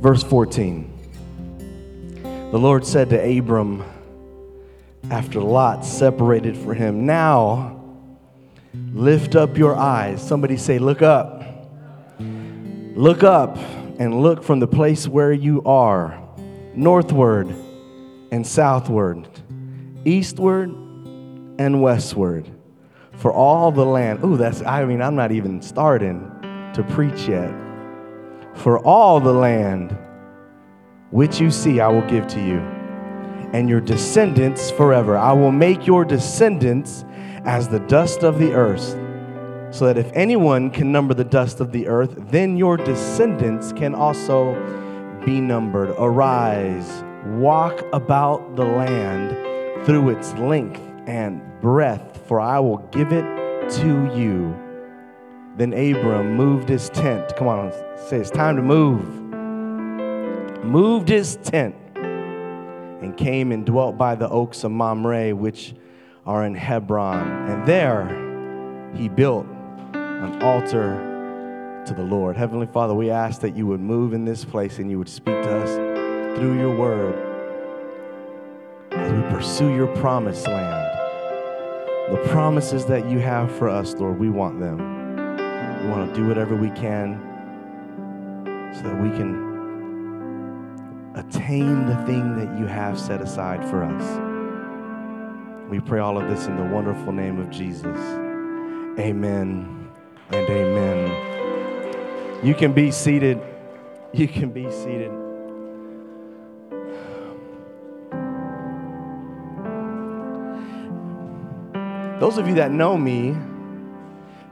Verse 14. The Lord said to Abram, after Lot separated from him, now lift up your eyes. Somebody say, look up. Look up and look from the place where you are, northward and southward, eastward and westward, for all the land. Ooh, I'm not even starting to preach yet. For all the land which you see, I will give to you, and your descendants forever. I will make your descendants as the dust of the earth, so that if anyone can number the dust of the earth, then your descendants can also be numbered. Arise, walk about the land through its length and breadth, for I will give it to you. Then Abram moved his tent. Come on, say it's time to move. Moved his tent and came and dwelt by the oaks of Mamre, which are in Hebron. And there he built an altar to the Lord. Heavenly Father, we ask that you would move in this place and you would speak to us through your word as we pursue your promised land. The promises that you have for us, Lord, we want them. We want to do whatever we can so that we can attain the thing that you have set aside for us. We pray all of this in the wonderful name of Jesus. Amen and amen. You can be seated. You can be seated. Those of you that know me,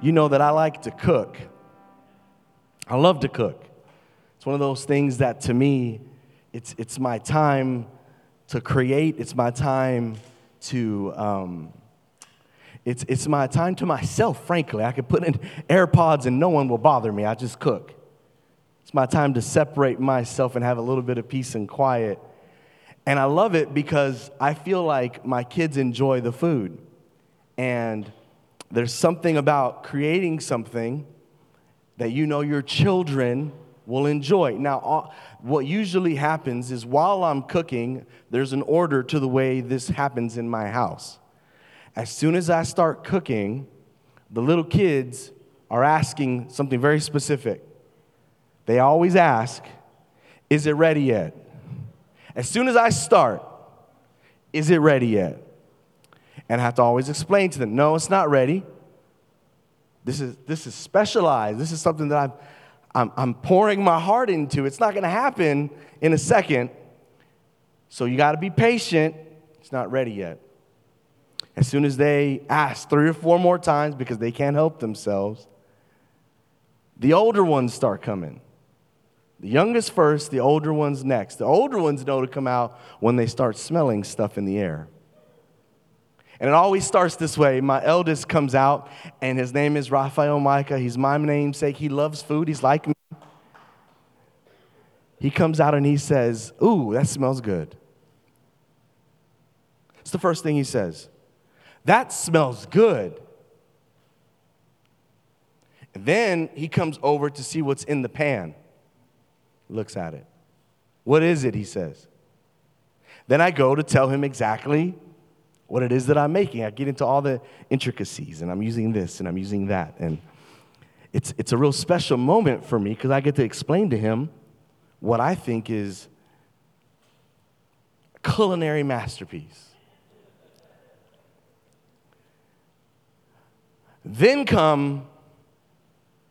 you know that I like to cook. I love to cook. It's one of those things that to me, it's my time to create. It's my time to, it's my time to myself, frankly. I could put in AirPods and no one will bother me. I just cook. It's my time to separate myself and have a little bit of peace and quiet. And I love it because I feel like my kids enjoy the food. And there's something about creating something that you know your children will enjoy. Now, what usually happens is while I'm cooking, there's an order to the way this happens in my house. As soon as I start cooking, the little kids are asking something very specific. They always ask, is it ready yet? As soon as I start, is it ready yet? And I have to always explain to them, no, it's not ready. This is specialized. This is something that I'm pouring my heart into. It's not going to happen in a second. So you got to be patient. It's not ready yet. As soon as they ask 3 or 4 more times because they can't help themselves, the older ones start coming. The youngest first, the older ones next. The older ones know to come out when they start smelling stuff in the air. And it always starts this way. My eldest comes out, and his name is Rafael Micah. He's my namesake. He loves food. He's like me. He comes out, and he says, ooh, that smells good. It's the first thing he says. That smells good. And then he comes over to see what's in the pan. Looks at it. What is it, he says. Then I go to tell him exactly what it is that I'm making. I get into all the intricacies, and I'm using this, and I'm using that. And it's a real special moment for me because I get to explain to him what I think is a culinary masterpiece. Then come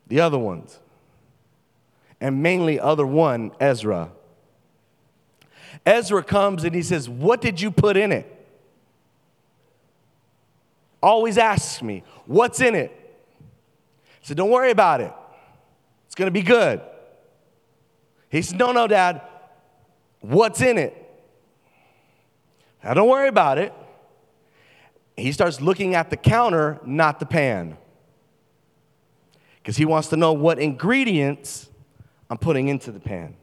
the other ones, and mainly other one, Ezra. Ezra comes, and he says, what did you put in it? Always asks me, what's in it? So don't worry about it. It's going to be good. He said, no, Dad, what's in it? Now, don't worry about it. He starts looking at the counter, not the pan, because he wants to know what ingredients I'm putting into the pan.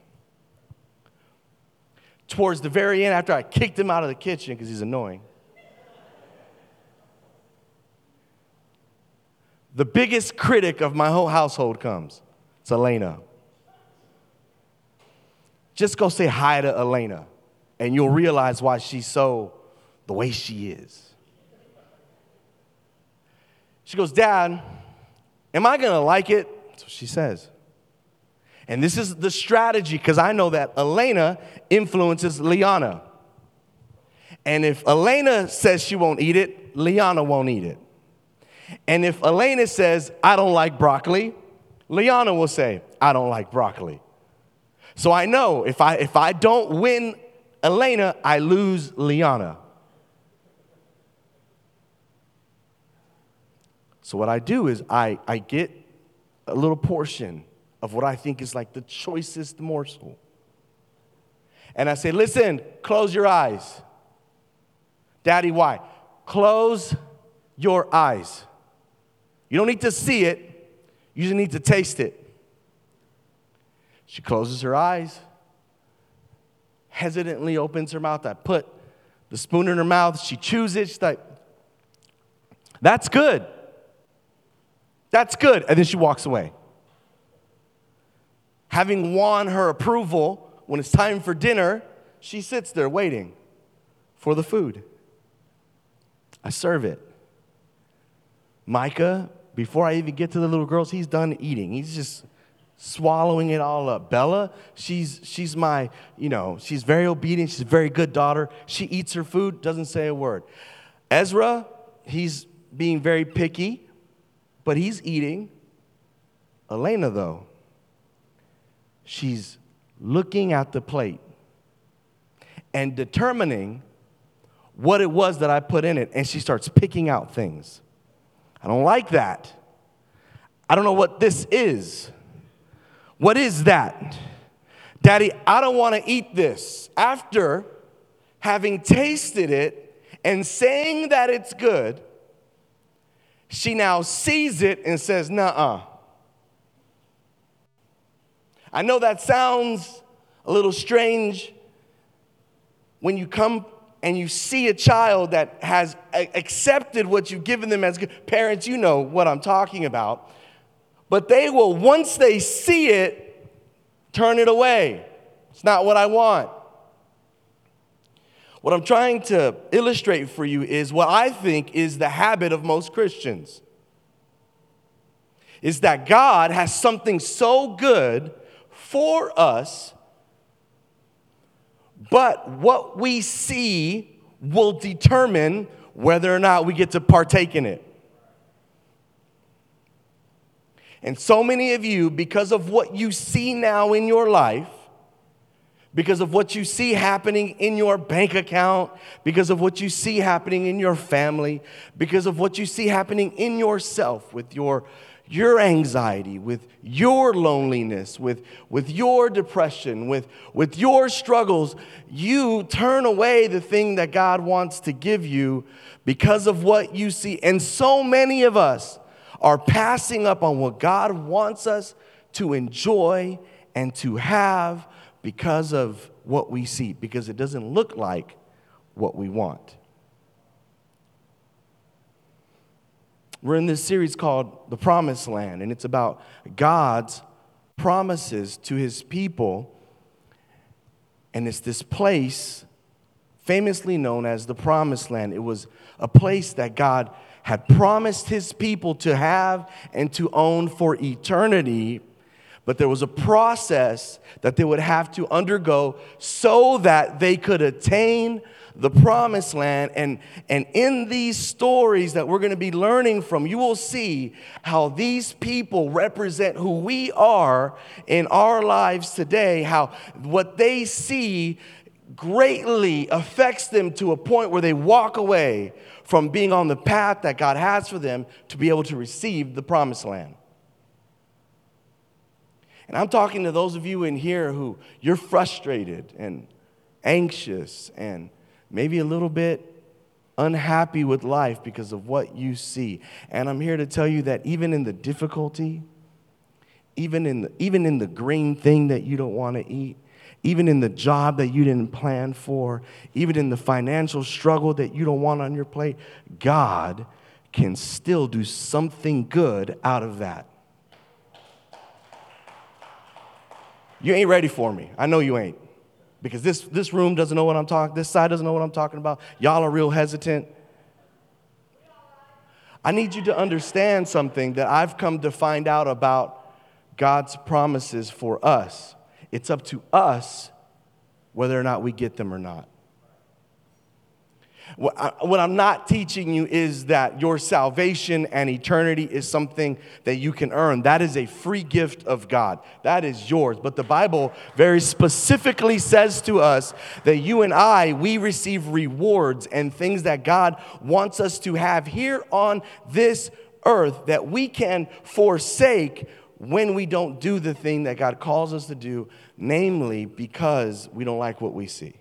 Towards the very end, after I kicked him out of the kitchen because he's annoying, the biggest critic of my whole household comes. It's Elena. Just go say hi to Elena, and you'll realize why she's so the way she is. She goes, Dad, am I going to like it? That's what she says. And this is the strategy, because I know that Elena influences Liana. And if Elena says she won't eat it, Liana won't eat it. And if Elena says, I don't like broccoli, Liana will say, I don't like broccoli. So I know if I don't win Elena, I lose Liana. So what I do is I get a little portion of what I think is like the choicest morsel. And I say, listen, close your eyes. Daddy, why? Close your eyes. You don't need to see it. You just need to taste it. She closes her eyes, hesitantly opens her mouth. I put the spoon in her mouth. She chews it. She's like, that's good. That's good. And then she walks away. Having won her approval, when it's time for dinner, she sits there waiting for the food. I serve it. Micah, before I even get to the little girls, he's done eating. He's just swallowing it all up. Bella, she's my, she's very obedient. She's a very good daughter. She eats her food, doesn't say a word. Ezra, he's being very picky, but he's eating. Elena, though, she's looking at the plate and determining what it was that I put in it, and she starts picking out things. I don't like that. I don't know what this is. What is that? Daddy, I don't want to eat this. After having tasted it and saying that it's good, she now sees it and says, nuh-uh. I know that sounds a little strange when you come and you see a child that has accepted what you've given them as good. Parents, you know what I'm talking about. But they will, once they see it, turn it away. It's not what I want. What I'm trying to illustrate for you is what I think is the habit of most Christians. Is that God has something so good for us, but what we see will determine whether or not we get to partake in it. And so many of you, because of what you see now in your life, because of what you see happening in your bank account, because of what you see happening in your family, because of what you see happening in yourself with your anxiety, with your loneliness, with your depression, with your struggles, you turn away the thing that God wants to give you because of what you see. And so many of us are passing up on what God wants us to enjoy and to have because of what we see, because it doesn't look like what we want. We're in this series called The Promised Land, and it's about God's promises to his people. And it's this place famously known as the Promised Land. It was a place that God had promised his people to have and to own for eternity, but there was a process that they would have to undergo so that they could attain the Promised Land. And in these stories that we're going to be learning from, you will see how these people represent who we are in our lives today, how what they see greatly affects them to a point where they walk away from being on the path that God has for them to be able to receive the Promised Land. And I'm talking to those of you in here who you're frustrated and anxious and maybe a little bit unhappy with life because of what you see. And I'm here to tell you that even in the difficulty, even in the green thing that you don't want to eat, even in the job that you didn't plan for, even in the financial struggle that you don't want on your plate, God can still do something good out of that. You ain't ready for me. I know you ain't. because this room doesn't know what I'm talking, this side doesn't know what I'm talking about. Y'all are real hesitant. I need you to understand something that I've come to find out about God's promises for us. It's up to us whether or not we get them or not. What I'm not teaching you is that your salvation and eternity is something that you can earn. That is a free gift of God. That is yours. But the Bible very specifically says to us that you and I, we receive rewards and things that God wants us to have here on this earth that we can forsake when we don't do the thing that God calls us to do, namely because we don't like what we see.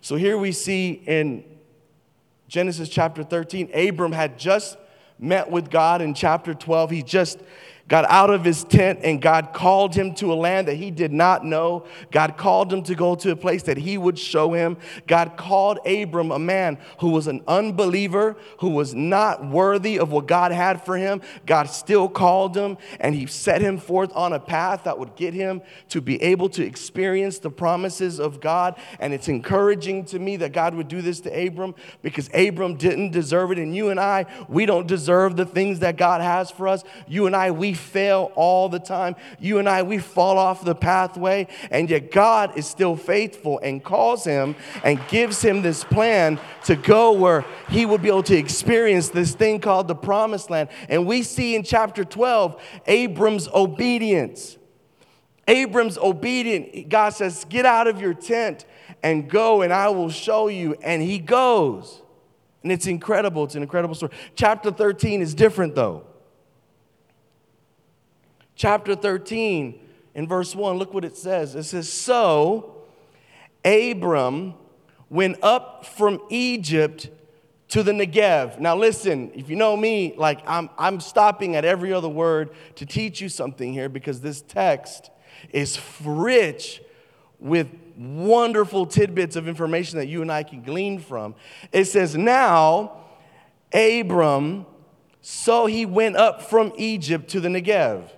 So here we see in Genesis chapter 13, Abram had just met with God in chapter 12. He just got out of his tent and God called him to a land that he did not know. God called him to go to a place that he would show him. God called Abram, a man who was an unbeliever, who was not worthy of what God had for him. God still called him and he set him forth on a path that would get him to be able to experience the promises of God. And it's encouraging to me that God would do this to Abram because Abram didn't deserve it. And you and I, we don't deserve the things that God has for us. You and I, we fail all the time. You and I, we fall off the pathway, and yet God is still faithful and calls him and gives him this plan to go where he would be able to experience this thing called the promised land. And we see in chapter 12, Abram's obedience. Abram's obedient. God says, get out of your tent and go, and I will show you. And he goes. And it's incredible. It's an incredible story. Chapter 13 is different, though. Chapter 13, in verse 1, look what it says. It says, so Abram went up from Egypt to the Negev. Now listen, if you know me, like I'm stopping at every other word to teach you something here because this text is rich with wonderful tidbits of information that you and I can glean from. It says, now Abram, so he went up from Egypt to the Negev.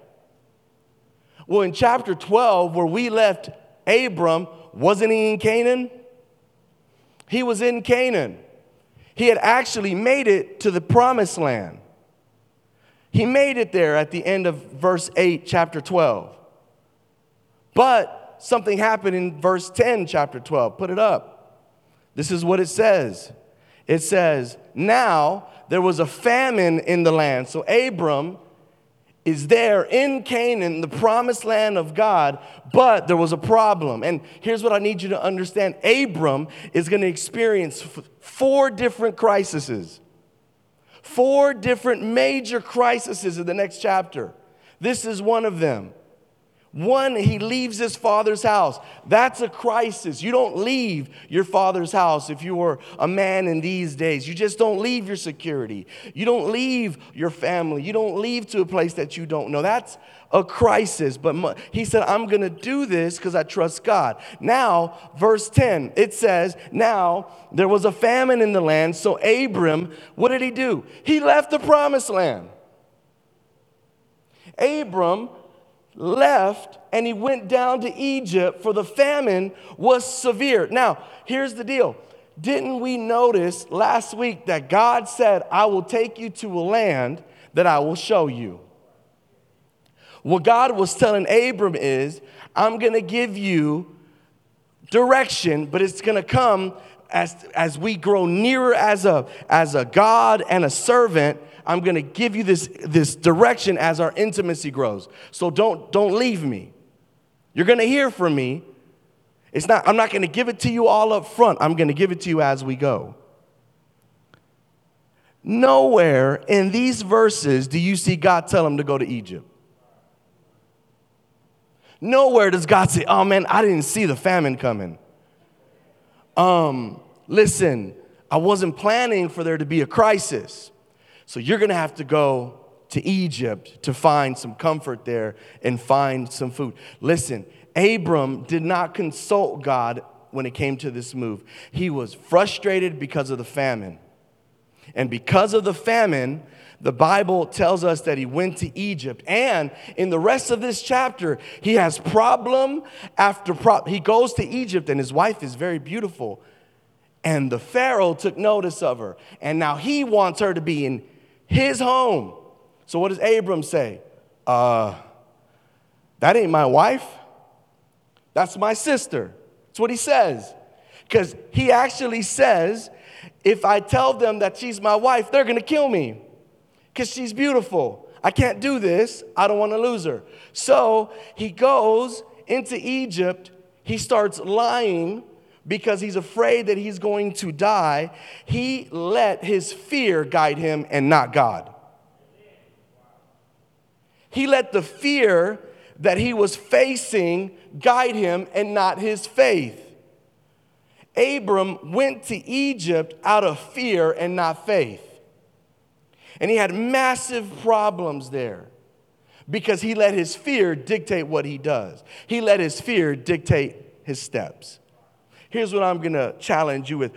Well, in chapter 12, where we left Abram, wasn't he in Canaan? He was in Canaan. He had actually made it to the promised land. He made it there at the end of verse 8, chapter 12. But something happened in verse 10, chapter 12. Put it up. This is what it says. It says, now there was a famine in the land. So Abram is there in Canaan, the promised land of God, but there was a problem. And here's what I need you to understand. Abram is going to experience four different crises, four different major crises in the next chapter. This is one of them. One, he leaves his father's house. That's a crisis. You don't leave your father's house if you were a man in these days. You just don't leave your security. You don't leave your family. You don't leave to a place that you don't know. That's a crisis. But he said, I'm going to do this because I trust God. Now, verse 10, it says, now there was a famine in the land. So Abram, what did he do? He left the promised land. Abram left and he went down to Egypt, for the famine was severe. Now, here's the deal. Didn't we notice last week that God said, I will take you to a land that I will show you? What God was telling Abram is, I'm going to give you direction, but it's going to come as we grow nearer as a God and a servant. I'm going to give you this direction as our intimacy grows. So don't leave me. You're going to hear from me. I'm not going to give it to you all up front. I'm going to give it to you as we go. Nowhere in these verses do you see God tell him to go to Egypt. Nowhere does God say, oh man, I didn't see the famine coming. Listen, I wasn't planning for there to be a crisis. So you're going to have to go to Egypt to find some comfort there and find some food. Listen, Abram did not consult God when it came to this move. He was frustrated because of the famine. And because of the famine, the Bible tells us that he went to Egypt. And in the rest of this chapter, he has problem after problem. He goes to Egypt, and his wife is very beautiful. And the Pharaoh took notice of her. And now he wants her to be in his home. So what does Abram say? That ain't my wife. That's my sister. That's what he says. Because he actually says, if I tell them that she's my wife, they're going to kill me. Because she's beautiful. I can't do this. I don't want to lose her. So he goes into Egypt. He starts lying because he's afraid that he's going to die. He let his fear guide him and not God. He let the fear that he was facing guide him and not his faith. Abram went to Egypt out of fear and not faith. And he had massive problems there because he let his fear dictate what he does. He let his fear dictate his steps. Here's what I'm going to challenge you with.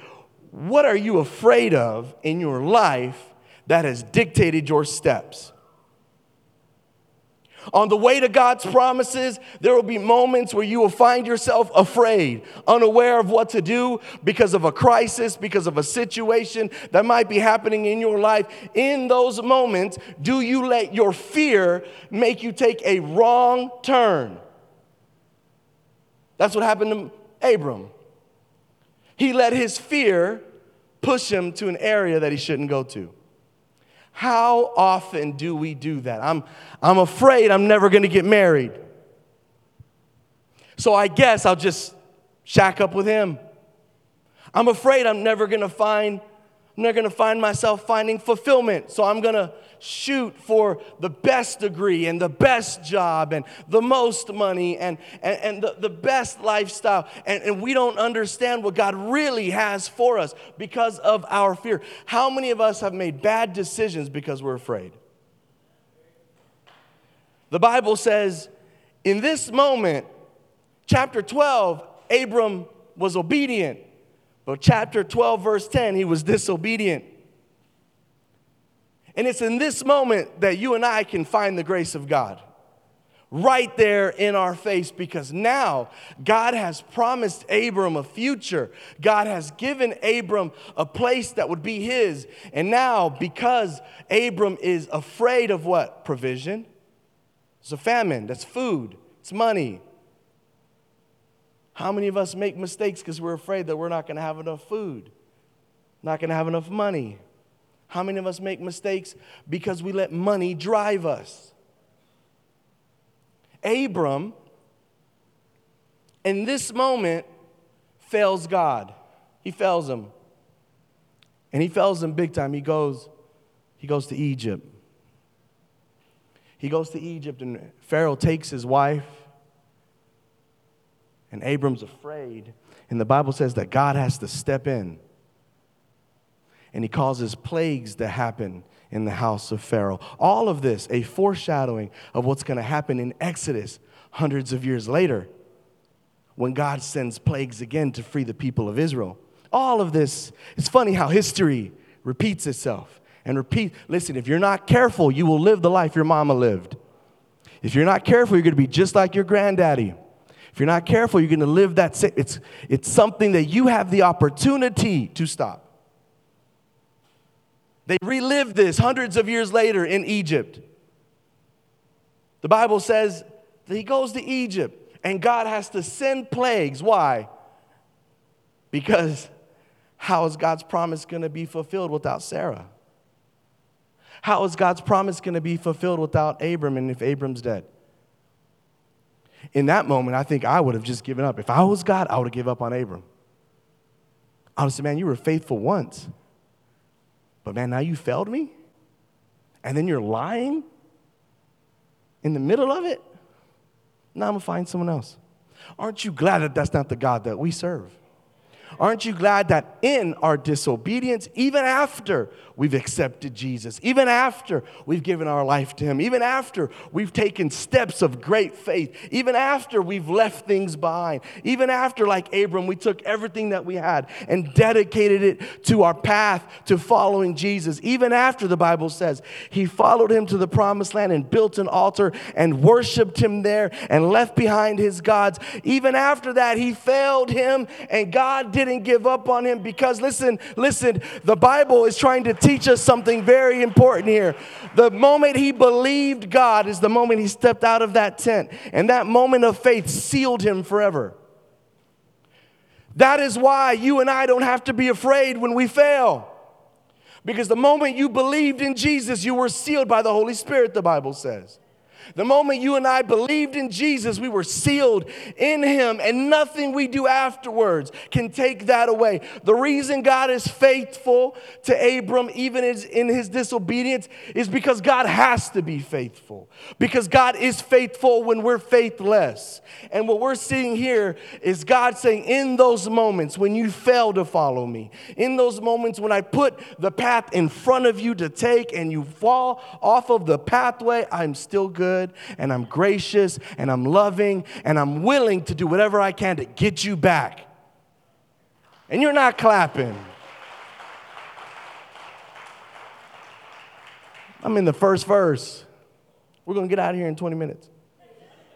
What are you afraid of in your life that has dictated your steps? On the way to God's promises, there will be moments where you will find yourself afraid, unaware of what to do because of a crisis, because of a situation that might be happening in your life. In those moments, do you let your fear make you take a wrong turn? That's what happened to Abram. He let his fear push him to an area that he shouldn't go to. How often do we do that? I'm afraid I'm never going to get married. So I guess I'll just shack up with him. I'm afraid I'm never going to find myself finding fulfillment. So I'm going to shoot for the best degree and the best job and the most money and the best lifestyle. And we don't understand what God really has for us because of our fear. How many of us have made bad decisions because we're afraid? The Bible says, in this moment, chapter 12, Abram was obedient. But chapter 12, verse 10, he was disobedient. And it's in this moment that you and I can find the grace of God right there in our face, because now God has promised Abram a future. God has given Abram a place that would be his. And now, because Abram is afraid of what? Provision. It's a famine. That's food. It's money. How many of us make mistakes because we're afraid that we're not going to have enough food, not going to have enough money? How many of us make mistakes because we let money drive us? Abram, in this moment, fails God. He fails him. And he fails him big time. He goes to Egypt. He goes to Egypt, and Pharaoh takes his wife. And Abram's afraid. And the Bible says that God has to step in. And he causes plagues to happen in the house of Pharaoh. All of this, a foreshadowing of what's going to happen in Exodus hundreds of years later, when God sends plagues again to free the people of Israel. All of this, it's funny how history repeats itself. Listen, if you're not careful, you will live the life your mama lived. If you're not careful, you're going to be just like your granddaddy. If you're not careful, you're going to live that same. It's something that you have the opportunity to stop. They relived this hundreds of years later in Egypt. The Bible says that he goes to Egypt and God has to send plagues. Why? Because how is God's promise going to be fulfilled without Sarah? How is God's promise going to be fulfilled without Abram, and if Abram's dead? In that moment, I think I would have just given up. If I was God, I would have given up on Abram. I would have said, man, you were faithful once. But man, now you failed me? And then you're lying in the middle of it? Now I'm going to find someone else. Aren't you glad that that's not the God that we serve? Aren't you glad that in our disobedience, even after we've accepted Jesus, even after we've given our life to him, even after we've taken steps of great faith, even after we've left things behind, even after, like Abram, we took everything that we had and dedicated it to our path to following Jesus, even after, the Bible says, he followed him to the promised land and built an altar and worshiped him there and left behind his gods. Even after that, he failed him, and God didn't give up on him, because listen, the Bible is trying to teach us something very important here. The moment he believed God is the moment he stepped out of that tent, and that moment of faith sealed him forever. That is why you and I don't have to be afraid when we fail, because the moment you believed in Jesus, you were sealed by the Holy Spirit, the Bible says. The moment you and I believed in Jesus, we were sealed in him, and nothing we do afterwards can take that away. The reason God is faithful to Abram, even in his disobedience, is because God has to be faithful, because God is faithful when we're faithless. And what we're seeing here is God saying, in those moments when you fail to follow me, in those moments when I put the path in front of you to take and you fall off of the pathway, I'm still good. And I'm gracious, and I'm loving, and I'm willing to do whatever I can to get you back. And you're not clapping. I'm in the first verse. We're going to get out of here in 20 minutes.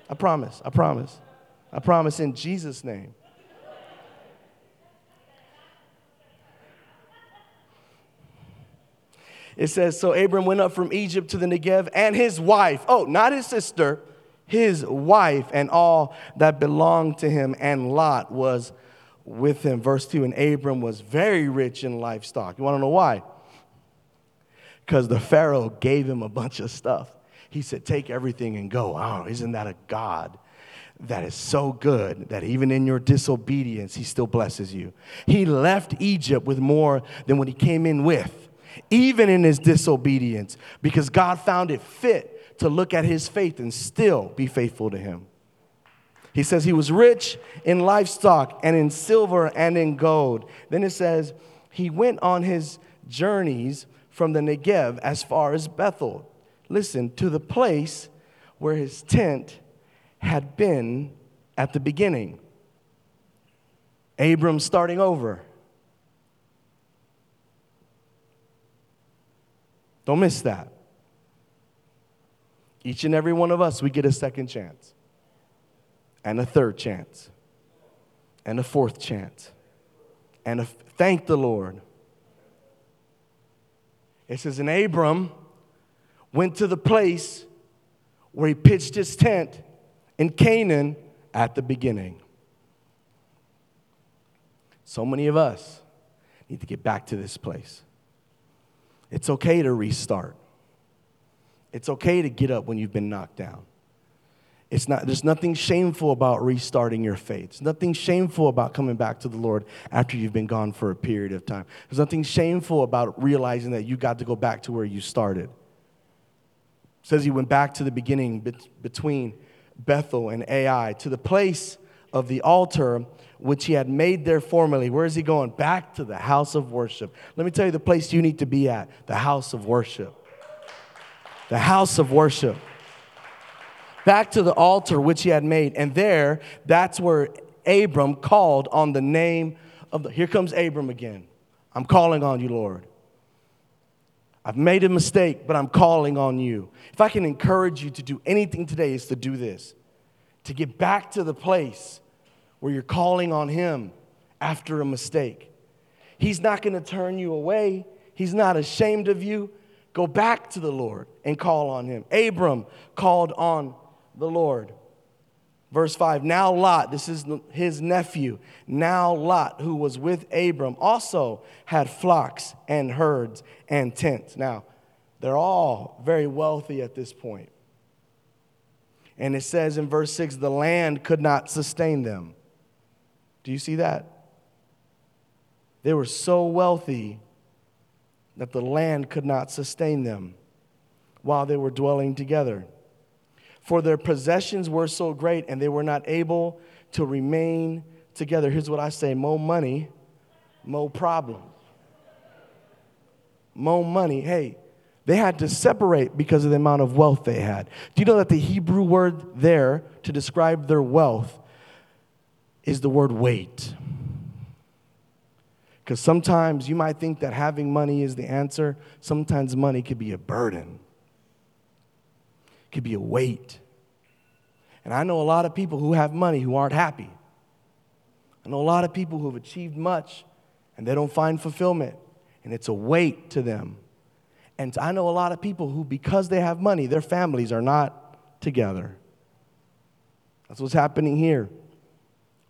I promise. I promise in Jesus' name. It says, so Abram went up from Egypt to the Negev, and his wife, not his sister, his wife, and all that belonged to him, and Lot was with him. Verse 2, and Abram was very rich in livestock. You want to know why? Because the Pharaoh gave him a bunch of stuff. He said, take everything and go. Oh, isn't that a God that is so good that even in your disobedience, he still blesses you? He left Egypt with more than what he came in with, even in his disobedience, because God found it fit to look at his faith and still be faithful to him. He says he was rich in livestock and in silver and in gold. Then it says he went on his journeys from the Negev as far as Bethel. Listen, to the place where his tent had been at the beginning. Abram starting over. Don't miss that. Each and every one of us, we get a second chance, and a third chance, and a fourth chance, and thank the Lord. It says, and Abram went to the place where he pitched his tent in Canaan at the beginning. So many of us need to get back to this place. It's okay to restart. It's okay to get up when you've been knocked down. There's nothing shameful about restarting your faith. There's nothing shameful about coming back to the Lord after you've been gone for a period of time. There's nothing shameful about realizing that you got to go back to where you started. It says he went back to the beginning between Bethel and Ai, to the place of the altar which he had made there formerly. Where is he going? Back to the house of worship. Let me tell you the place you need to be at, the house of worship. The house of worship. Back to the altar which he had made. And there, that's where Abram called on the name of the... Here comes Abram again. I'm calling on you, Lord. I've made a mistake, but I'm calling on you. If I can encourage you to do anything today, is to do this. To get back to the place where you're calling on him after a mistake. He's not going to turn you away. He's not ashamed of you. Go back to the Lord and call on him. Abram called on the Lord. Verse 5, now Lot, this is his nephew, now Lot, who was with Abram, also had flocks and herds and tents. Now, they're all very wealthy at this point. And it says in verse 6, the land could not sustain them. Do you see that? They were so wealthy that the land could not sustain them while they were dwelling together. For their possessions were so great, and they were not able to remain together. Here's what I say, more money more problems, more money. Hey, they had to separate because of the amount of wealth they had. Do you know that the Hebrew word there to describe their wealth is the word weight? Because sometimes you might think that having money is the answer. Sometimes money could be a burden. It could be a weight. And I know a lot of people who have money who aren't happy. I know a lot of people who have achieved much and they don't find fulfillment. And it's a weight to them. And I know a lot of people who, because they have money, their families are not together. That's what's happening here.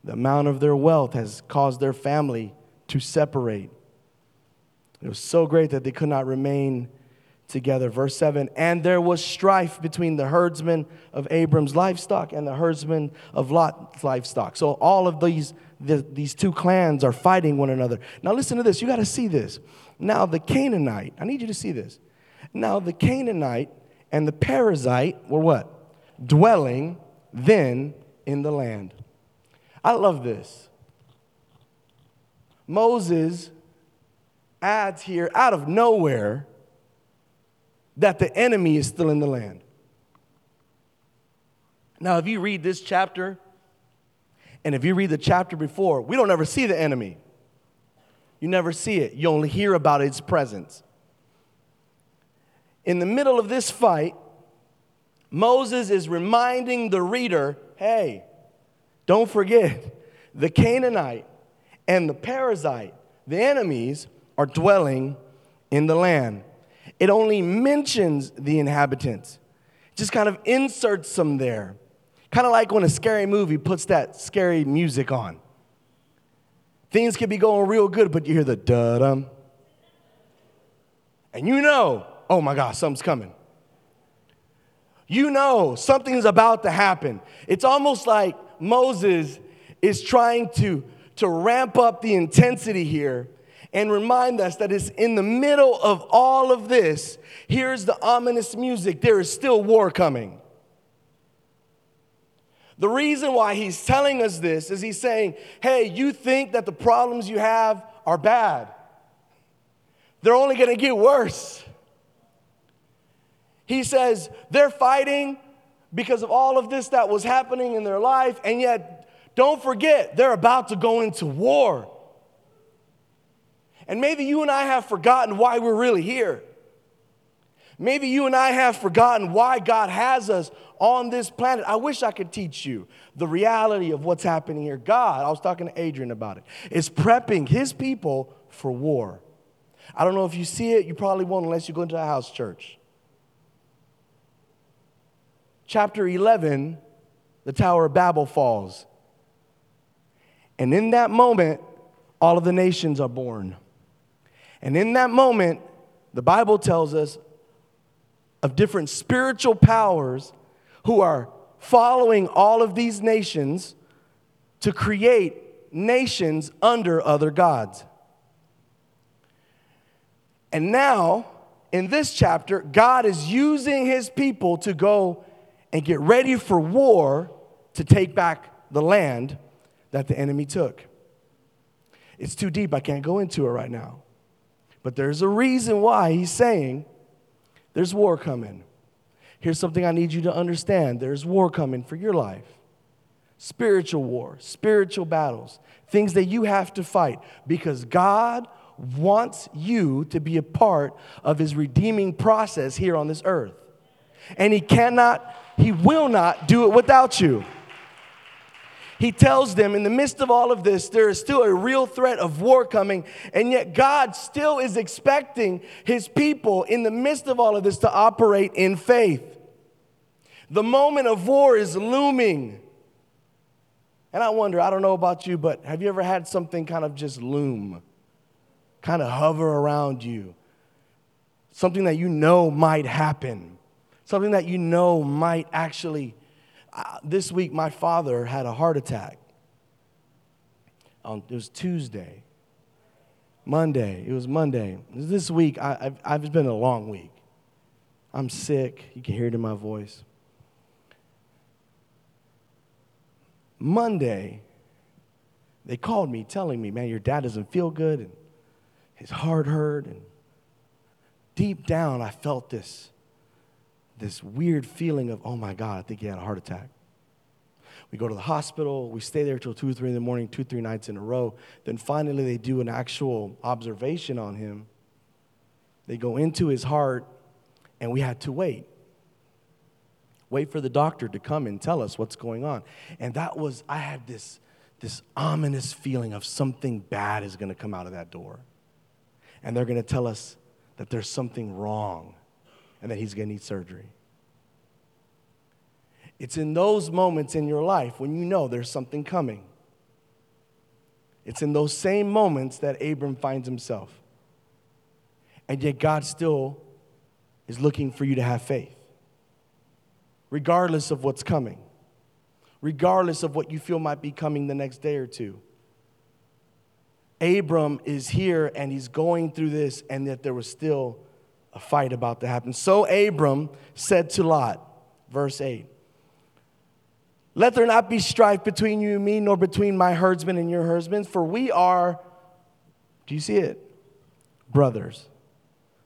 The amount of their wealth has caused their family to separate. It was so great that they could not remain together. Verse 7, and there was strife between the herdsmen of Abram's livestock and the herdsmen of Lot's livestock. So all of these two clans are fighting one another. Now listen to this. You got to see this. Now the Canaanite, I need you to see this. Now the Canaanite and the Perizzite were what? Dwelling then in the land. I love this. Moses adds here out of nowhere that the enemy is still in the land. Now, if you read this chapter, and if you read the chapter before, we don't ever see the enemy. You never see it. You only hear about its presence. In the middle of this fight, Moses is reminding the reader, hey, don't forget, the Canaanite and the Perizzite, the enemies, are dwelling in the land. It only mentions the inhabitants. Just kind of inserts them there. Kind of like when a scary movie puts that scary music on. Things could be going real good, but you hear the da-dum. And you know, oh my gosh, something's coming. You know something's about to happen. It's almost like Moses is trying to ramp up the intensity here and remind us that it's in the middle of all of this. Here's the ominous music. There is still war coming. The reason why he's telling us this is he's saying, hey, you think that the problems you have are bad. They're only going to get worse. He says they're fighting because of all of this that was happening in their life, and yet don't forget, they're about to go into war. And maybe you and I have forgotten why we're really here. Maybe you and I have forgotten why God has us on this planet. I wish I could teach you the reality of what's happening here. God, I was talking to Adrian about it, is prepping his people for war. I don't know if you see it. You probably won't unless you go into a house church. Chapter 11, the Tower of Babel falls. And in that moment, all of the nations are born. And in that moment, the Bible tells us of different spiritual powers who are following all of these nations to create nations under other gods. And now, in this chapter, God is using his people to go and get ready for war to take back the land that the enemy took. It's too deep. I can't go into it right now. But there's a reason why he's saying there's war coming. Here's something I need you to understand. There's war coming for your life. Spiritual war, spiritual battles, things that you have to fight because God wants you to be a part of his redeeming process here on this earth. And he will not do it without you. He tells them in the midst of all of this, there is still a real threat of war coming, and yet God still is expecting his people in the midst of all of this to operate in faith. The moment of war is looming. And I wonder, I don't know about you, but have you ever had something kind of just loom, kind of hover around you? Something that you know might happen, something that you know might actually happen. This week, my father had a heart attack. It was Tuesday. Monday. This week, it's been a long week. I'm sick. You can hear it in my voice. Monday, They called me telling me, man, your dad doesn't feel good and his heart hurt. And deep down, I felt this weird feeling of, oh, my God, I think he had a heart attack. We go to the hospital. We stay there till 2 or 3 in the morning, 2-3 nights in a row. Then finally they do an actual observation on him. They go into his heart, and we had to wait for the doctor to come and tell us what's going on. And that was, I had this ominous feeling of something bad is going to come out of that door. And they're going to tell us that there's something wrong and that he's going to need surgery. It's in those moments in your life when you know there's something coming. It's in those same moments that Abram finds himself. And yet God still is looking for you to have faith, regardless of what's coming, regardless of what you feel might be coming the next day or two. Abram is here, and he's going through this, and yet there was still a fight about to happen. So Abram said to Lot, verse 8, "Let there not be strife between you and me, nor between my herdsmen and your herdsmen, for we are," do you see it? "Brothers."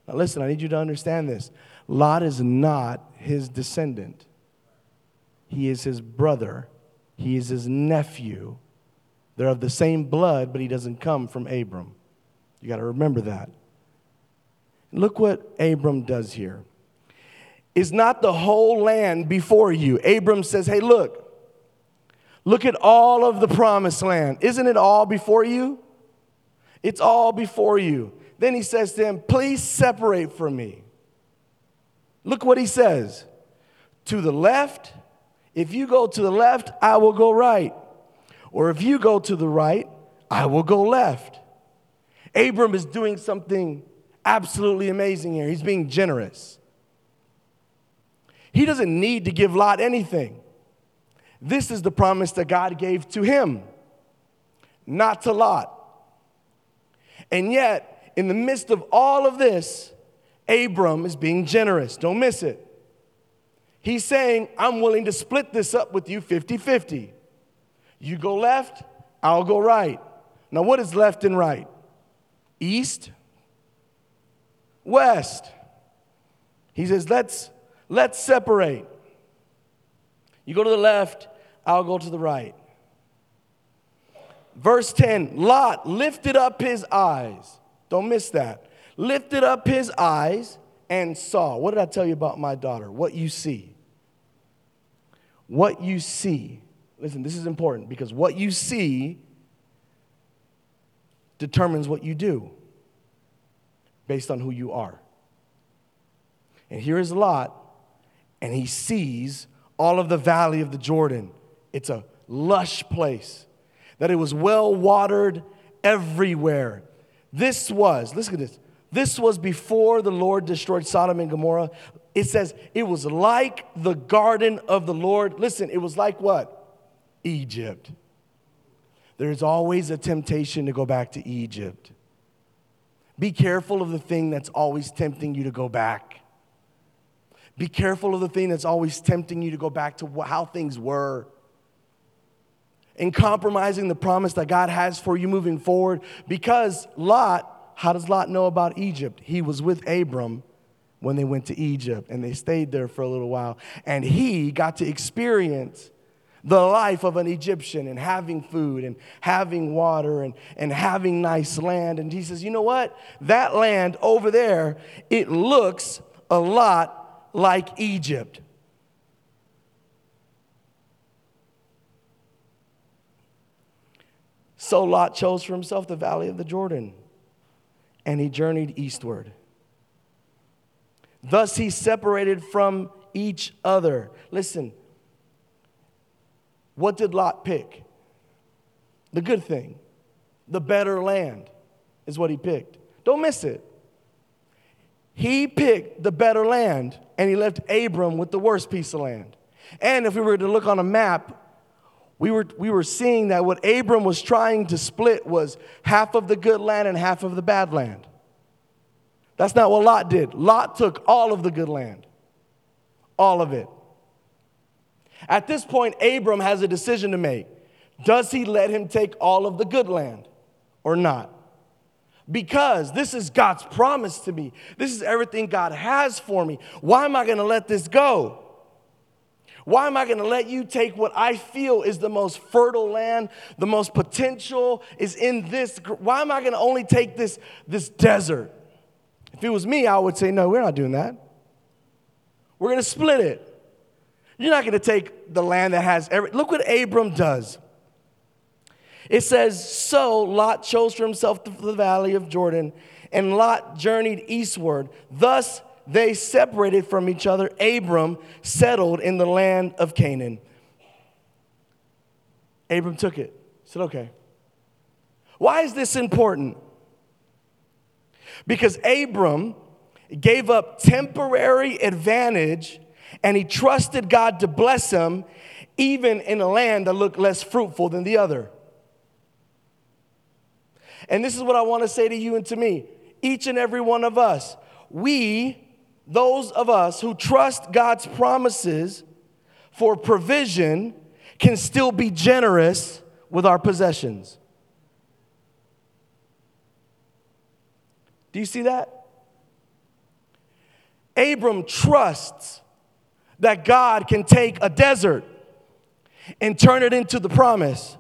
Now listen, I need you to understand this. Lot is not his descendant. He is his brother. He is his nephew. They're of the same blood, but he doesn't come from Abram. You got to remember that. Look what Abram does here. "Is not the whole land before you?" Abram says, hey, look at all of the promised land. Isn't it all before you? It's all before you. Then he says to him, "Please separate from me." Look what he says. "To the left, if you go to the left, I will go right. Or if you go to the right, I will go left." Abram is doing something absolutely amazing here. He's being generous. He doesn't need to give Lot anything. This is the promise that God gave to him, not to Lot. And yet, in the midst of all of this, Abram is being generous. Don't miss it. He's saying, I'm willing to split this up with you 50-50. You go left, I'll go right. Now, what is left and right? East, west. He says, let's separate. You go to the left, I'll go to the right. Verse 10, Lot lifted up his eyes. Don't miss that. Lifted up his eyes and saw. What did I tell you about my daughter? What you see. What you see. Listen, this is important because what you see determines what you do based on who you are. And here is Lot. And he sees all of the valley of the Jordan. It's a lush place, that it was well watered everywhere. This was, listen to this, this was before the Lord destroyed Sodom and Gomorrah. It says it was like the garden of the Lord. Listen, it was like what? Egypt. There's always a temptation to go back to Egypt. Be careful of the thing that's always tempting you to go back. Be careful of the thing that's always tempting you to go back to how things were. And compromising the promise that God has for you moving forward. Because Lot, how does Lot know about Egypt? He was with Abram when they went to Egypt. And they stayed there for a little while. And he got to experience the life of an Egyptian. And having food and having water and having nice land. And he says, you know what? That land over there, it looks a lot like Egypt. So Lot chose for himself the valley of the Jordan, and he journeyed eastward. Thus he separated from each other. Listen, what did Lot pick? The good thing, the better land is what he picked. Don't miss it. He picked the better land, and he left Abram with the worst piece of land. And if we were to look on a map, we were seeing that what Abram was trying to split was half of the good land and half of the bad land. That's not what Lot did. Lot took all of the good land, all of it. At this point, Abram has a decision to make. Does he let him take all of the good land or not? Because this is God's promise to me. This is everything God has for me. Why am I going to let this go? Why am I going to let you take what I feel is the most fertile land, the most potential is in this? Why am I going to only take this desert? If it was me, I would say, no, we're not doing that. We're going to split it. You're not going to take the land that has every. Look what Abram does. It says, so Lot chose for himself the valley of Jordan, and Lot journeyed eastward. Thus they separated from each other. Abram settled in the land of Canaan. Abram took it. He said, okay. Why is this important? Because Abram gave up temporary advantage, and he trusted God to bless him, even in a land that looked less fruitful than the other. And this is what I want to say to you and to me, each and every one of us. Those of us who trust God's promises for provision, can still be generous with our possessions. Do you see that? Abram trusts that God can take a desert and turn it into the promise.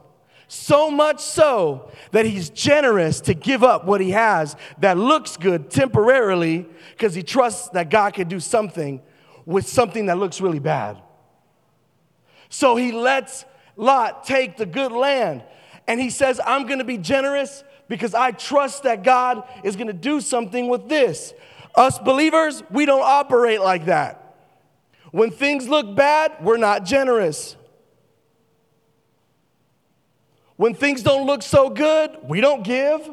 So much so that he's generous to give up what he has that looks good temporarily because he trusts that God can do something with something that looks really bad. So he lets Lot take the good land, and he says, I'm going to be generous because I trust that God is going to do something with this. Us believers, we don't operate like that. When things look bad, we're not generous. When things don't look so good, we don't give.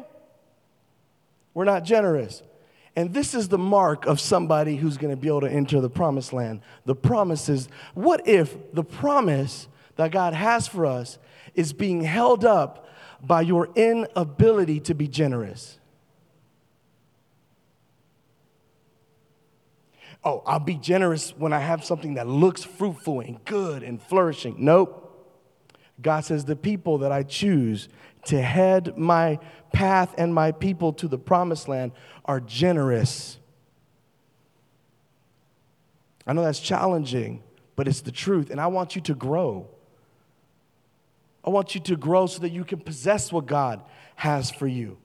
We're not generous. And this is the mark of somebody who's going to be able to enter the promised land. The promise is, what if the promise that God has for us is being held up by your inability to be generous? Oh, I'll be generous when I have something that looks fruitful and good and flourishing. Nope. God says, the people that I choose to head my path and my people to the promised land are generous. I know that's challenging, but it's the truth, and I want you to grow. I want you to grow so that you can possess what God has for you.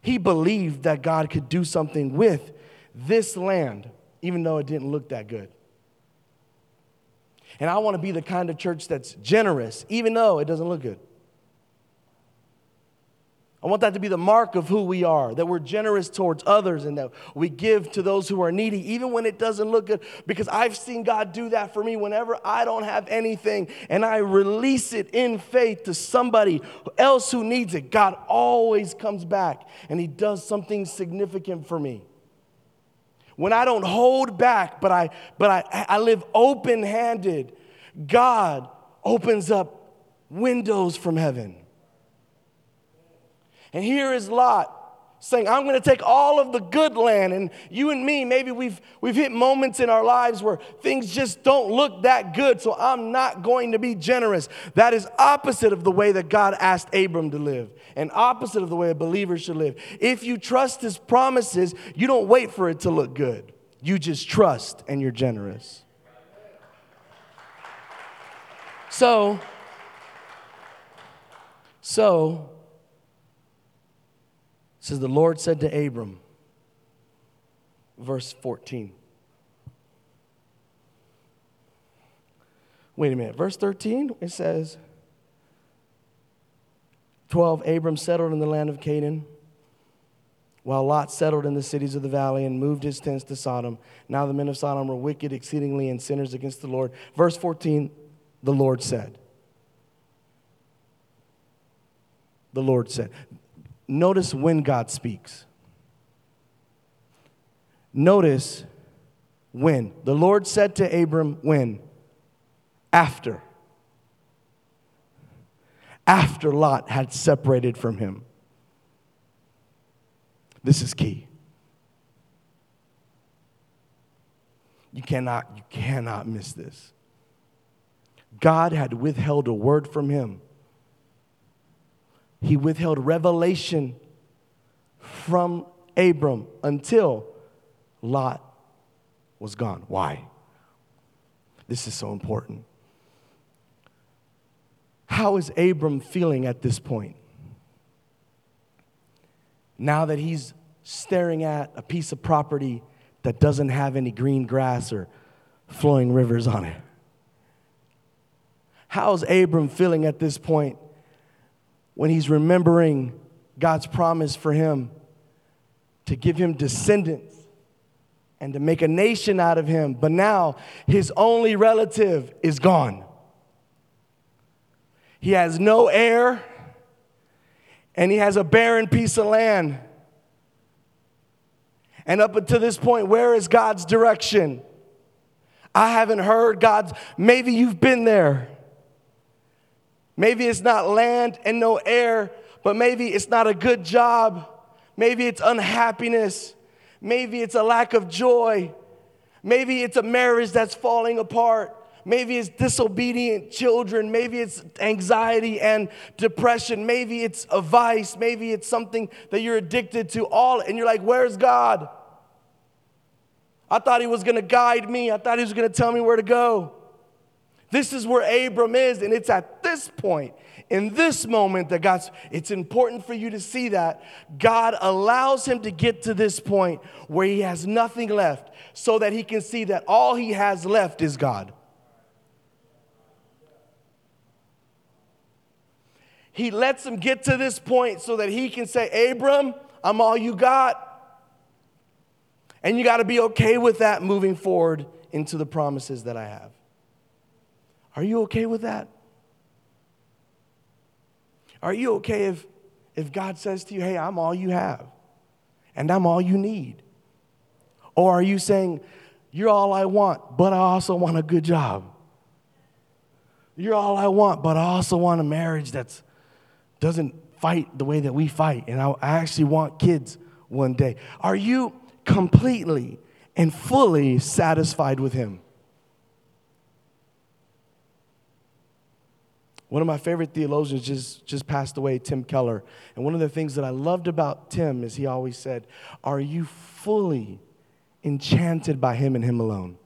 He believed that God could do something with this land, even though it didn't look that good. And I want to be the kind of church that's generous, even though it doesn't look good. I want that to be the mark of who we are, that we're generous towards others and that we give to those who are needy, even when it doesn't look good, because I've seen God do that for me whenever I don't have anything and I release it in faith to somebody else who needs it. God always comes back and he does something significant for me. When I don't hold back, but I live open-handed, God opens up windows from heaven. And here is Lot saying, I'm going to take all of the good land. And you and me, maybe we've hit moments in our lives where things just don't look that good, so I'm not going to be generous. That is opposite of the way that God asked Abram to live and opposite of the way a believer should live. If you trust his promises, you don't wait for it to look good. You just trust and you're generous. It says, the Lord said to Abram, verse 14. Wait a minute. Verse 13, it says, 12, Abram settled in the land of Canaan, while Lot settled in the cities of the valley and moved his tents to Sodom. Now the men of Sodom were wicked exceedingly and sinners against the Lord. Verse 14, the Lord said. The Lord said. Notice when God speaks. Notice when. The Lord said to Abram, when? After. After Lot had separated from him. This is key. You cannot miss this. God had withheld a word from him He withheld revelation from Abram until Lot was gone. Why? This is so important. How is Abram feeling at this point? Now that he's staring at a piece of property that doesn't have any green grass or flowing rivers on it. How's Abram feeling at this point when he's remembering God's promise for him to give him descendants and to make a nation out of him, but now his only relative is gone? He has no heir, and he has a barren piece of land. And up until this point, where is God's direction? I haven't heard God's. Maybe you've been there. Maybe it's not land and no heir, but maybe it's not a good job. Maybe it's unhappiness. Maybe it's a lack of joy. Maybe it's a marriage that's falling apart. Maybe it's disobedient children. Maybe it's anxiety and depression. Maybe it's a vice. Maybe it's something that you're addicted to all. And you're like, where's God? I thought he was going to guide me. I thought he was going to tell me where to go. This is where Abram is. And it's at this point, in this moment, that God's, it's important for you to see that God allows him to get to this point where he has nothing left so that he can see that all he has left is God. He lets him get to this point so that he can say, Abram, I'm all you got. And you got to be okay with that moving forward into the promises that I have. Are you okay with that? Are you okay if God says to you, hey, I'm all you have and I'm all you need? Or are you saying, you're all I want, but I also want a good job. You're all I want, but I also want a marriage that's doesn't fight the way that we fight, and I actually want kids one day. Are you completely and fully satisfied with him? One of my favorite theologians just passed away, Tim Keller, and one of the things that I loved about Tim is he always said, are you fully enchanted by him and him alone?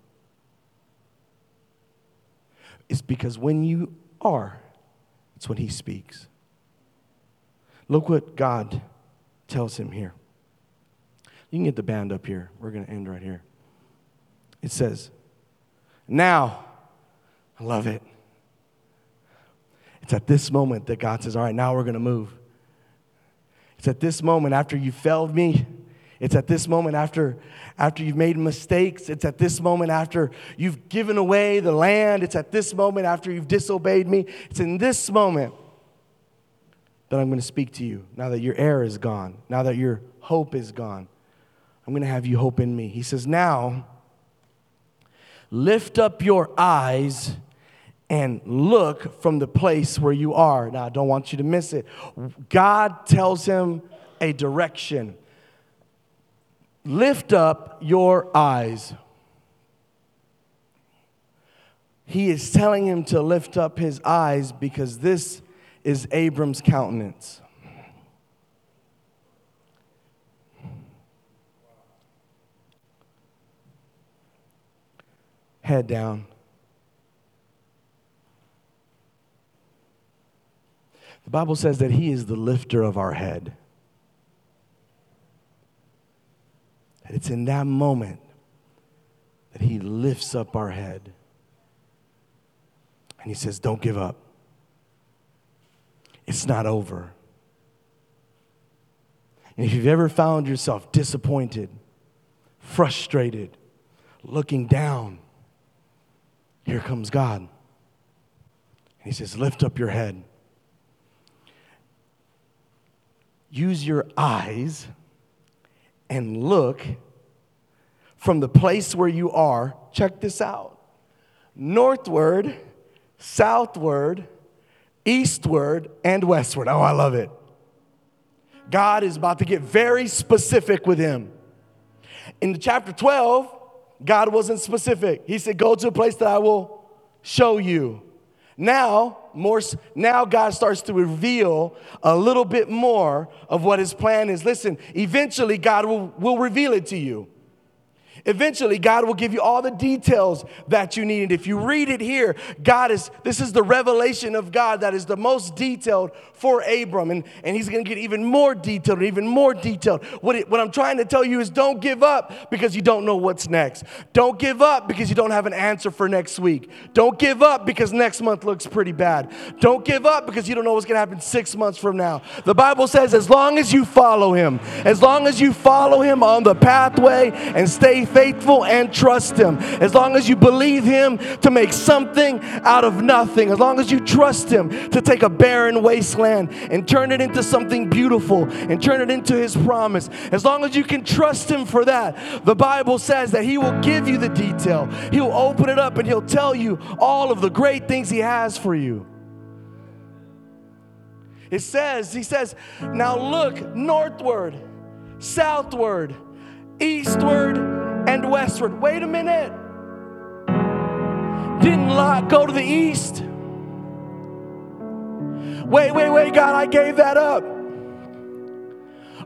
It's because when you are, it's when he speaks. Look what God tells him here. You can get the band up here. We're going to end right here. It says, now, I love it. It's at this moment that God says, all right, now we're going to move. It's at this moment after you failed me. It's at this moment after you've made mistakes. It's at this moment after you've given away the land. It's at this moment after you've disobeyed me. It's in this moment that I'm going to speak to you. Now that your heir is gone, now that your hope is gone, I'm going to have you hope in me. He says, now lift up your eyes and look from the place where you are. Now, I don't want you to miss it. God tells him a direction. Lift up your eyes. He is telling him to lift up his eyes because this is Abram's countenance. Head down. The Bible says that he is the lifter of our head. It's in that moment that he lifts up our head. And he says, don't give up. It's not over. And if you've ever found yourself disappointed, frustrated, looking down, here comes God. And he says, lift up your head. Use your eyes and look from the place where you are, check this out, northward, southward, eastward, and westward. Oh, I love it. God is about to get very specific with him. In chapter 12, God wasn't specific. He said, go to a place that I will show you. Now God starts to reveal a little bit more of what his plan is. Listen, eventually God will reveal it to you. Eventually, God will give you all the details that you need. And if you read it here, this is the revelation of God that is the most detailed for Abram. And he's going to get even more detailed, What I'm trying to tell you is don't give up because you don't know what's next. Don't give up because you don't have an answer for next week. Don't give up because next month looks pretty bad. Don't give up because you don't know what's going to happen 6 months from now. The Bible says as long as you follow him on the pathway and stay faithful and trust him. As long as you believe him to make something out of nothing. As long as you trust him to take a barren wasteland and turn it into something beautiful and turn it into his promise. As long as you can trust him for that, the Bible says that he will give you the detail. He'll open it up and he'll tell you all of the great things he has for you. He says, now look northward, southward, eastward, and westward. Wait a minute. Didn't Lot go to the east? Wait, God, I gave that up.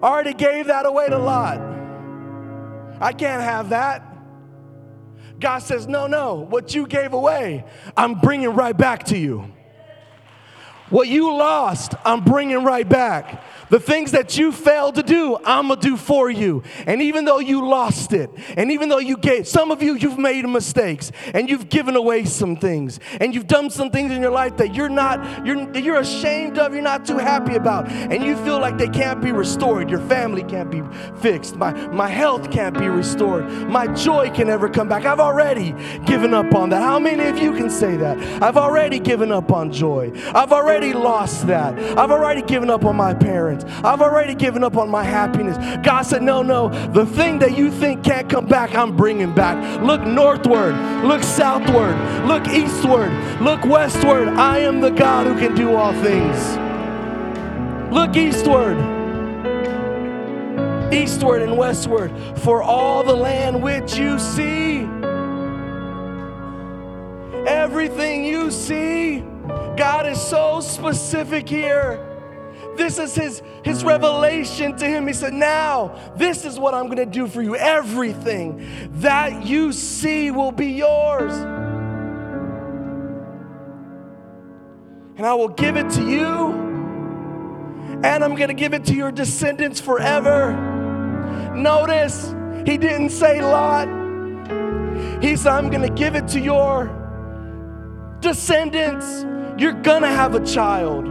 I already gave that away to Lot. I can't have that. God says, no, what you gave away, I'm bringing right back to you. What you lost, I'm bringing right back. The things that you failed to do, I'm going to do for you. And even though you lost it, and even though some of you, you've made mistakes, and you've given away some things, and you've done some things in your life that you're ashamed of, you're not too happy about, and you feel like they can't be restored. Your family can't be fixed. My health can't be restored. My joy can never come back. I've already given up on that. How many of you can say that? I've already given up on joy. I've already lost that. I've already given up on my parents. I've already given up on my happiness. God said, no, the thing that you think can't come back, I'm bringing back. Look northward, look southward, look eastward, look westward. I am the God who can do all things. Look eastward and westward, for all the land which you see. Everything you see, God is so specific here. This is his revelation to him. He said, now, this is what I'm going to do for you. Everything that you see will be yours. And I will give it to you. And I'm going to give it to your descendants forever. Notice, he didn't say Lot. He said, I'm going to give it to your descendants. You're going to have a child.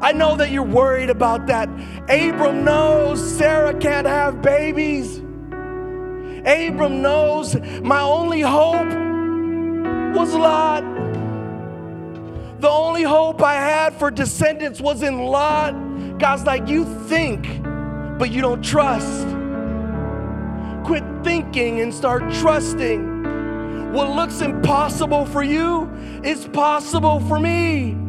I know that you're worried about that. Abram knows Sarah can't have babies. Abram knows my only hope was Lot. The only hope I had for descendants was in Lot. God's like, you think, but you don't trust. Quit thinking and start trusting. What looks impossible for you is possible for me.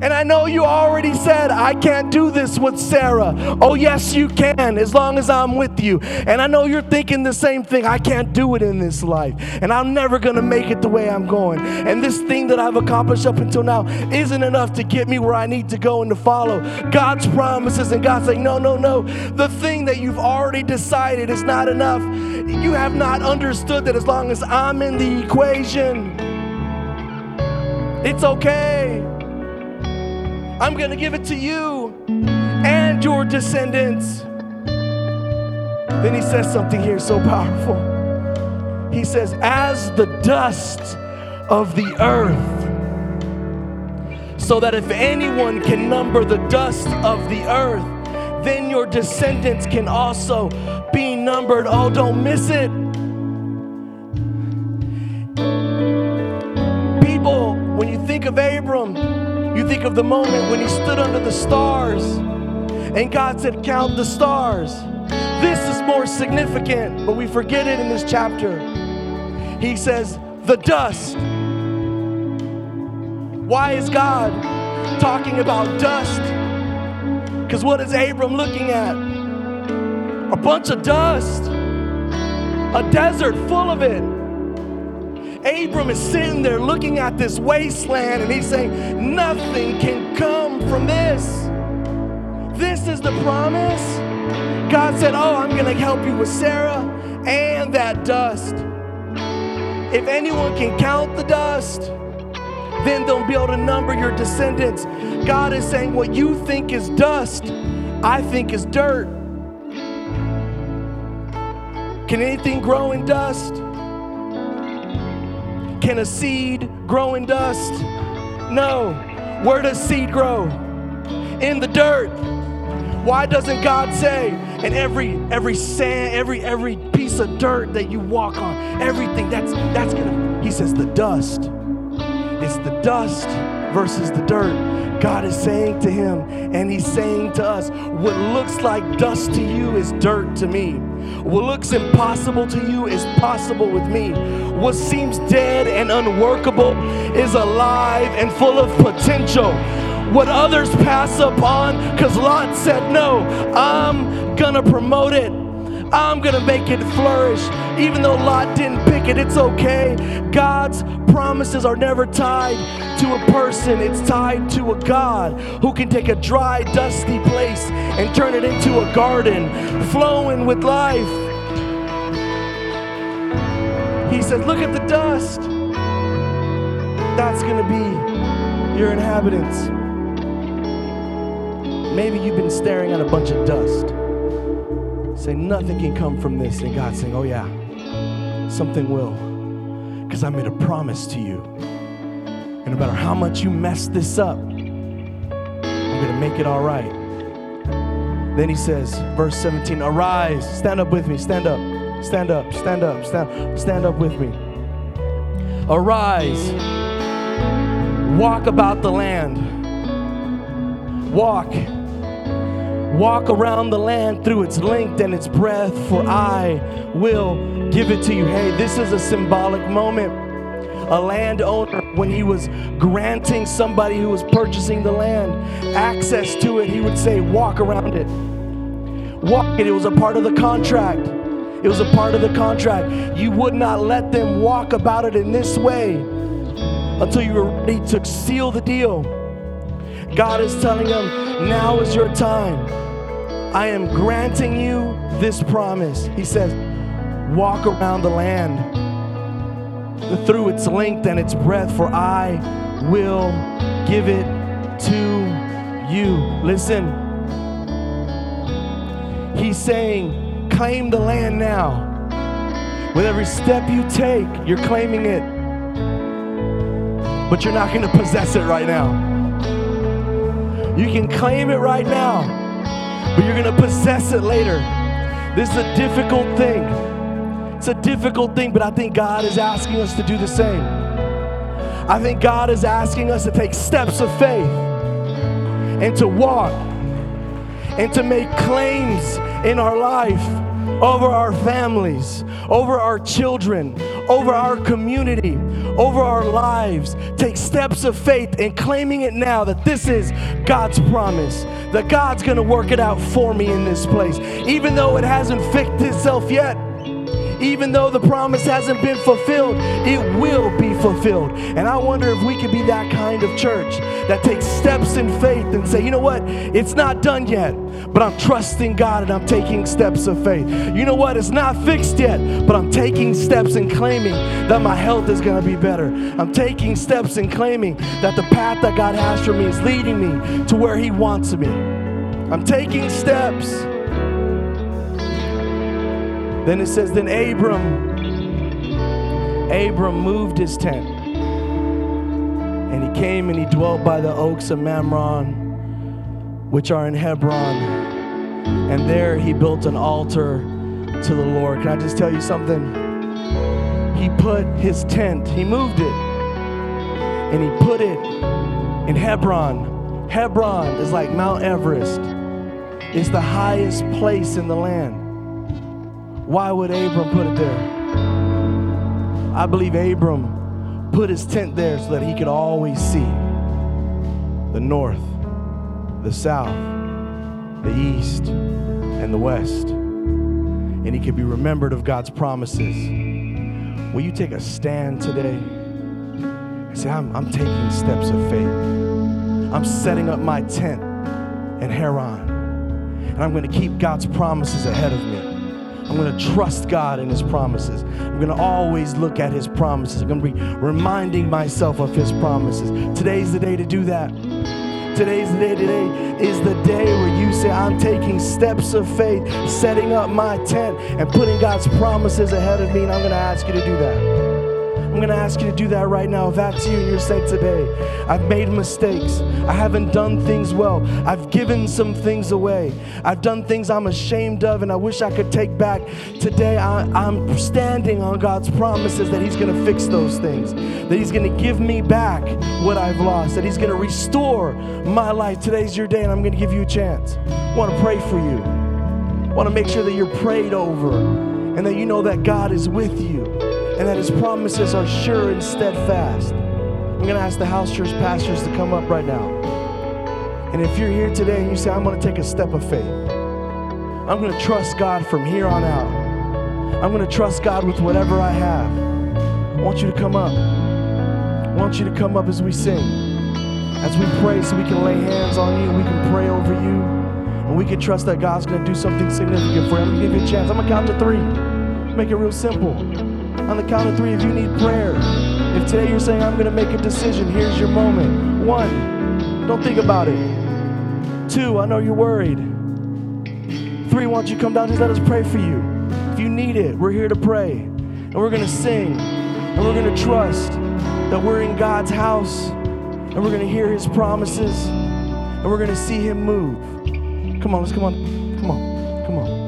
And I know you already said, I can't do this with Sarah. Oh, yes, you can, as long as I'm with you. And I know you're thinking the same thing. I can't do it in this life. And I'm never going to make it the way I'm going. And this thing that I've accomplished up until now isn't enough to get me where I need to go and to follow God's promises. And God's like, no. The thing that you've already decided is not enough. You have not understood that as long as I'm in the equation, it's okay. I'm going to give it to you and your descendants. Then he says something here so powerful. He says, as the dust of the earth, so that if anyone can number the dust of the earth, then your descendants can also be numbered. Oh, don't miss it. People, when you think of Abram, you think of the moment when he stood under the stars and God said, count the stars. This is more significant, but we forget it in this chapter. He says, the dust. Why is God talking about dust? Because what is Abram looking at? A bunch of dust, a desert full of it. Abram is sitting there looking at this wasteland and he's saying, nothing can come from this. This is the promise. God said, oh, I'm going to help you with Sarah and that dust. If anyone can count the dust, then they'll be able to number your descendants. God is saying, what you think is dust, I think is dirt. Can anything grow in dust? Can a seed grow in dust? No. Where does seed grow? In the dirt. Why doesn't God say, and every sand, every piece of dirt that you walk on, everything, that's gonna, he says the dust. It's the dust versus the dirt. God is saying to him, and he's saying to us, what looks like dust to you is dirt to me. What looks impossible to you is possible with me. What seems dead and unworkable is alive and full of potential. What others pass upon, because Lot said, no, I'm gonna promote it. I'm gonna make it flourish. Even though Lot didn't pick it, it's okay. God's promises are never tied to a person. It's tied to a God who can take a dry, dusty place and turn it into a garden flowing with life. He said, look at the dust. That's gonna be your inhabitants. Maybe you've been staring at a bunch of dust. Say, nothing can come from this. And God's saying, oh yeah, something will. Because I made a promise to you. And no matter how much you mess this up, I'm going to make it all right. Then he says, verse 17, arise, stand up with me, stand up, stand up, stand up, stand up with me. Arise, walk about the land, walk around the land through its length and its breadth, for I will give it to you. Hey, this is a symbolic moment. A landowner, when he was granting somebody who was purchasing the land access to it, he would say, walk around it. Walk it. It was a part of the contract. It was a part of the contract. You would not let them walk about it in this way until you were ready to seal the deal. God is telling him, now is your time. I am granting you this promise. He says, walk around the land through its length and its breadth, for I will give it to you. Listen. He's saying, claim the land now. With every step you take, you're claiming it. But you're not going to possess it right now. You can claim it right now, but you're going to possess it later. This is a difficult thing. It's a difficult thing, but I think God is asking us to do the same. I think God is asking us to take steps of faith and to walk and to make claims in our life over our families, over our children, over our community, over our lives. Take steps of faith and claiming it now that this is God's promise, that God's going to work it out for me in this place. Even though it hasn't fixed itself yet, even though the promise hasn't been fulfilled, it will be fulfilled. And I wonder if we could be that kind of church that takes steps in faith and say, you know what, it's not done yet, but I'm trusting God and I'm taking steps of faith. You know what, it's not fixed yet, but I'm taking steps and claiming that my health is going to be better. I'm taking steps and claiming that the path that God has for me is leading me to where he wants me. I'm taking steps. Then it says, then Abram moved his tent, and he came and he dwelt by the oaks of Mamre, which are in Hebron, and there he built an altar to the Lord. Can I just tell you something? He put his tent, he moved it, and he put it in Hebron. Hebron is like Mount Everest. It's the highest place in the land. Why would Abram put it there? I believe Abram put his tent there so that he could always see the north, the south, the east, and the west. And he could be remembered of God's promises. Will you take a stand today and say, I'm taking steps of faith. I'm setting up my tent in Haran, and I'm going to keep God's promises ahead of me. I'm going to trust God in His promises. I'm going to always look at His promises. I'm going to be reminding myself of His promises. Today's the day to do that. Today's the day. Today is the day where you say, I'm taking steps of faith, setting up my tent, and putting God's promises ahead of me, and I'm going to ask you to do that. I'm going to ask you to do that right now. If that's you and you're saying today, I've made mistakes. I haven't done things well. I've given some things away. I've done things I'm ashamed of and I wish I could take back. Today, I'm standing on God's promises that He's going to fix those things, that He's going to give me back what I've lost, that He's going to restore my life. Today's your day and I'm going to give you a chance. I want to pray for you. I want to make sure that you're prayed over and that you know that God is with you and that His promises are sure and steadfast. I'm going to ask the house church pastors to come up right now. And if you're here today and you say, I'm going to take a step of faith. I'm going to trust God from here on out. I'm going to trust God with whatever I have. I want you to come up. I want you to come up as we sing, as we pray, so we can lay hands on you, we can pray over you, and we can trust that God's going to do something significant for you. I'm going to give you a chance. I'm going to count to three. Make it real simple. On the count of three, if you need prayer, if today you're saying, I'm going to make a decision, here's your moment. 1, don't think about it. 2, I know you're worried. 3, why don't you come down, just let us pray for you. If you need it, we're here to pray. And we're going to sing. And we're going to trust that we're in God's house. And we're going to hear His promises. And we're going to see Him move. Come on, let's come on. Come on, come on.